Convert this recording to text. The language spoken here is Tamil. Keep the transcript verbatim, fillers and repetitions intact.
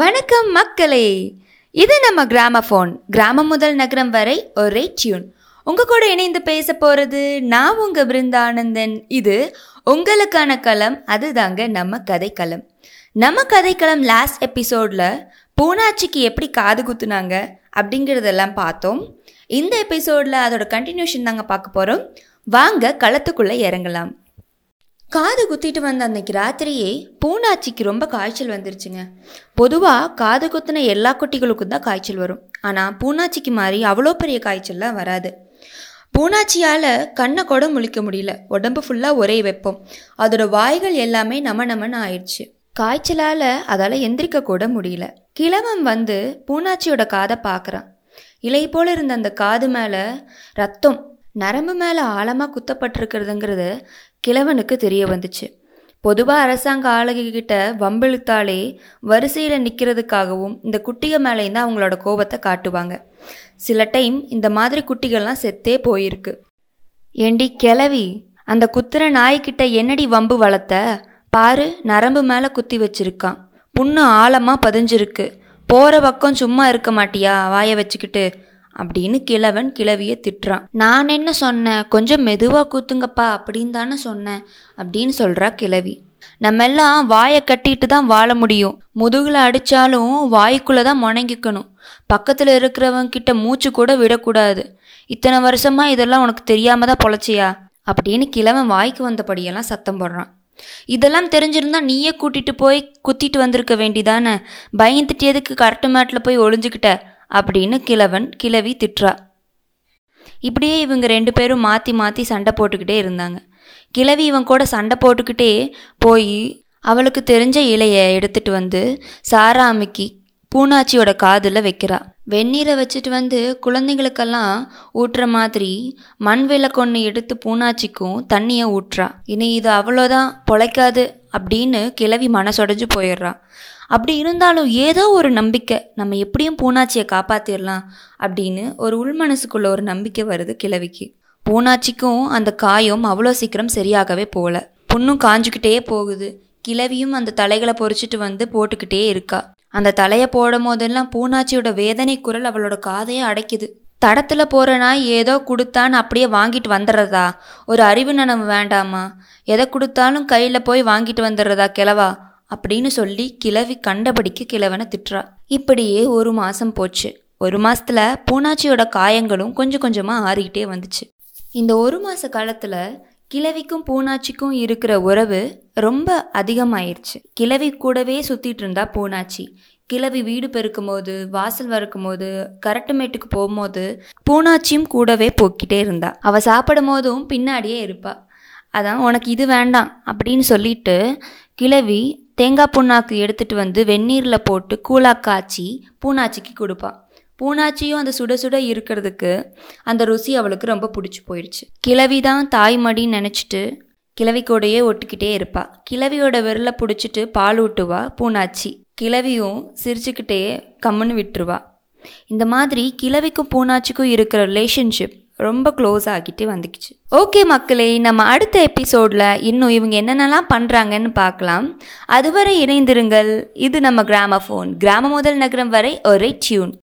வணக்கம் மக்களே, இது நம்ம கிராமஃபோன். கிராமம் முதல் நகரம் வரை ஒரே டியூன். உங்கள் கூட இணைந்து பேச போகிறது நான் உங்கள் பிருந்தா ஆனந்தன். இது உங்களுக்கான களம், அதுதாங்க நம்ம கதைக்களம். நம்ம கதைக்களம் லாஸ்ட் எபிசோடில் பூனாச்சிக்கு எப்படி காது குத்துனாங்க அப்படிங்கிறதெல்லாம் பார்த்தோம். இந்த எபிசோடில் அதோட கண்டினியூஷன் தாங்க பார்க்க போகிறோம். வாங்க களத்துக்குள்ளே இறங்கலாம். காது குத்திட்டு வந்த அன்றைக்கி ராத்திரியே பூனாச்சிக்கு ரொம்ப காய்ச்சல் வந்துருச்சுங்க. பொதுவாக காது குத்தின எல்லா குட்டிகளுக்கும் தான் காய்ச்சல் வரும். ஆனால் பூனாச்சிக்கு மாதிரி அவ்வளோ பெரிய காய்ச்சல்லாம் வராது. பூனாச்சியால் கண்ணை கூட முழிக்க முடியல. உடம்பு ஃபுல்லாக ஒரே வெப்பம். அதோட வாய்கள் எல்லாமே நம நமன்னு ஆயிடுச்சு. காய்ச்சலால் அதால் எந்திரிக்க கூட முடியல. கிழவன் வந்து பூனாச்சியோட காதை பார்க்குறான். இலை போல் இருந்த அந்த காது மேலே ரத்தம் நரம்பு மேலே ஆழமாக குத்தப்பட்டிருக்கிறதுங்கிறது கிழவனுக்கு தெரிய வந்துச்சு. பொதுவாக அரசாங்க ஆளுகிட்ட வம்பிழுத்தாலே வரிசையில் நிற்கிறதுக்காகவும் இந்த குட்டிக மேலேருந்து அவங்களோட கோபத்தை காட்டுவாங்க. சில டைம் இந்த மாதிரி குட்டிகள்லாம் செத்தே போயிருக்கு. ஏண்டி கிளவி, அந்த குத்துற நாய்கிட்ட என்னடி வம்பு வளர்த்த? பாரு, நரம்பு மேலே குத்தி வச்சிருக்கான், புண்ணு ஆழமாக பதிஞ்சிருக்கு, போகிற பக்கம் சும்மா இருக்க மாட்டியா வாயை வச்சுக்கிட்டு அப்படின்னு கிழவன் கிழவியை திட்டுறான். நான் என்ன சொன்னேன், கொஞ்சம் மெதுவாக கூத்துங்கப்பா அப்படின்னு தானே சொன்னேன் அப்படின்னு சொல்கிறா கிழவி. நம்ம எல்லாம் வாயை கட்டிட்டு தான் வாழ முடியும். முதுகில் அடித்தாலும் வாய்க்குள்ளே தான் முணங்கிக்கணும். பக்கத்தில் இருக்கிறவங்கிட்ட மூச்சு கூட விடக்கூடாது. இத்தனை வருஷமாக இதெல்லாம் உனக்கு தெரியாமல் தான் பொழைச்சியா அப்படின்னு கிழவன் வாய்க்கு வந்தபடியெல்லாம் சத்தம் போடுறான். இதெல்லாம் தெரிஞ்சிருந்தா நீயே கூட்டிகிட்டு போய் குத்திட்டு வந்திருக்க வேண்டிதானே, பயந்துட்டு எதுக்கு கரெக்டு மேட்டில் போய் ஒழிஞ்சுக்கிட்ட அப்படின்னு கிழவன் கிழவி திட்டுறா. இப்படியே இவங்க ரெண்டு பேரும் மாற்றி மாற்றி சண்டை போட்டுக்கிட்டே இருந்தாங்க. கிழவி இவன் கூட சண்டை போட்டுக்கிட்டே போய் அவளுக்கு தெரிஞ்ச இலையை எடுத்துகிட்டு வந்து சாராமிக்கு பூனாச்சியோட காதில் வைக்கிறா. வெந்நீரை வச்சுட்டு வந்து குழந்தைங்களுக்கெல்லாம் ஊட்டுற மாதிரி மண் விளக்கு ஒன்று எடுத்து பூனாச்சிக்கும் தண்ணியை ஊட்டுறா. இனி இது அவ்வளோதான், பொழைக்காது அப்படின்னு கிழவி மனசொடைஞ்சு போயிடுறா. அப்படி இருந்தாலும் ஏதோ ஒரு நம்பிக்கை, நம்ம எப்படியும் பூனாச்சியை காப்பாற்றிடலாம் அப்படின்னு ஒரு உள்மனசுக்குள்ள ஒரு நம்பிக்கை வருது கிழவிக்கு. பூனாச்சிக்கும் அந்த காயம் அவ்வளோ சீக்கிரம் சரியாகவே போகல. புண்ணும் காஞ்சிக்கிட்டே போகுது. கிழவியும் அந்த தலைகளை பொறிச்சிட்டு வந்து போட்டுக்கிட்டே இருக்கா. அந்த தலையை போடும் போதெல்லாம் பூனாச்சியோட வேதனை குரல் அவளோட காதையை அடைக்குது. தடத்தில் போகிறனா ஏதோ கொடுத்தான்னு அப்படியே வாங்கிட்டு வந்துடுறதா, ஒரு அறிவு நனவு வேண்டாமா, எதை கொடுத்தாலும் கையில் போய் வாங்கிட்டு வந்துடுறதா கிழவா அப்படின்னு சொல்லி கிழவி கண்டபடிக்கு கிழவனை திட்டுறா. இப்படியே ஒரு மாதம் போச்சு. ஒரு மாதத்தில் பூனாச்சியோட காயங்களும் கொஞ்சம் கொஞ்சமாக ஆறிக்கிட்டே வந்துச்சு. இந்த ஒரு மாத காலத்தில் கிழவிக்கும் பூனாச்சிக்கும் இருக்கிற உறவு ரொம்ப அதிகமாயிருச்சு. கிழவி கூடவே சுற்றிட்டு இருந்தா பூனாச்சி. கிழவி வீடு பெருக்கும் போது, வாசல் வறுக்கும் போது, கரட்டு மேட்டுக்கு போகும்போது பூனாச்சியும் கூடவே போக்கிட்டே இருந்தா. அவள் சாப்பிடும் போதும் பின்னாடியே இருப்பா. அதான் உனக்கு இது வேண்டாம் அப்படின்னு சொல்லிட்டு கிழவி தேங்காய் புண்ணாக்கு எடுத்துகிட்டு வந்து வெந்நீரில் போட்டு கூழாக காய்ச்சி பூனாச்சிக்கு கொடுப்பா. பூனாச்சியும் அந்த சுட சுட இருக்கிறதுக்கு அந்த ருசி அவளுக்கு ரொம்ப பிடிச்சி போயிடுச்சு. கிழவி தான் தாய்மடின்னு நினச்சிட்டு கிழவி கூடையே ஒட்டிக்கிட்டே இருப்பா. கிழவியோட விரலை பிடிச்சிட்டு பால் ஊட்டுவா பூனாச்சி. கிழவியும் சிரிச்சுக்கிட்டே கம்முன்னு விட்டுருவா. இந்த மாதிரி கிழவிக்கும் பூனாச்சிக்கும் இருக்கிற ரிலேஷன்ஷிப் ரொம்ப க்ளோஸ் ஆகிட்டு வந்துக்குச்சு. ஓகே மக்களே, நம்ம அடுத்த எபிசோடில் இன்னும் இவங்க என்னென்னலாம் பண்ணுறாங்கன்னு பார்க்கலாம். அதுவரை இணைந்திருங்கள். இது நம்ம கிராமஃபோன், கிராம முதல் நகரம் வரை ஒரே டியூன்.